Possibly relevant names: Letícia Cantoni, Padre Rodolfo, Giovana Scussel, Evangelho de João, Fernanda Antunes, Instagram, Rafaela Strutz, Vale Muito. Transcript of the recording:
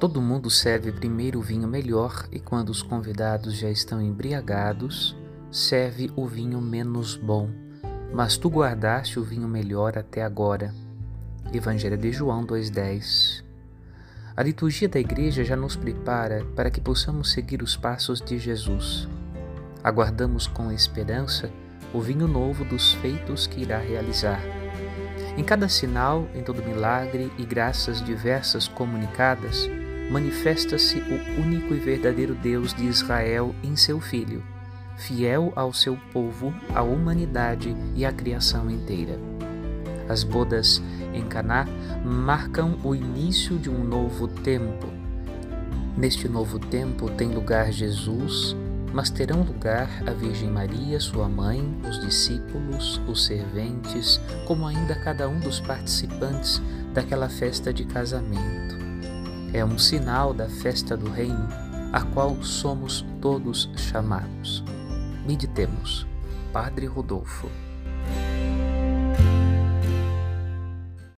Todo mundo serve primeiro o vinho melhor e quando os convidados já estão embriagados, serve o vinho menos bom. Mas tu guardaste o vinho melhor até agora. Evangelho de João 2,10. A liturgia da Igreja já nos prepara para que possamos seguir os passos de Jesus. Aguardamos com esperança o vinho novo dos feitos que irá realizar. Em cada sinal, em todo milagre e graças diversas comunicadas, manifesta-se o único e verdadeiro Deus de Israel em seu Filho, fiel ao seu povo, à humanidade e à criação inteira. As bodas em Caná marcam o início de um novo tempo. Neste novo tempo tem lugar Jesus, mas terão lugar a Virgem Maria, sua mãe, os discípulos, os serventes, como ainda cada um dos participantes daquela festa de casamento. É um sinal da festa do Reino, a qual somos todos chamados. Meditemos. Padre Rodolfo.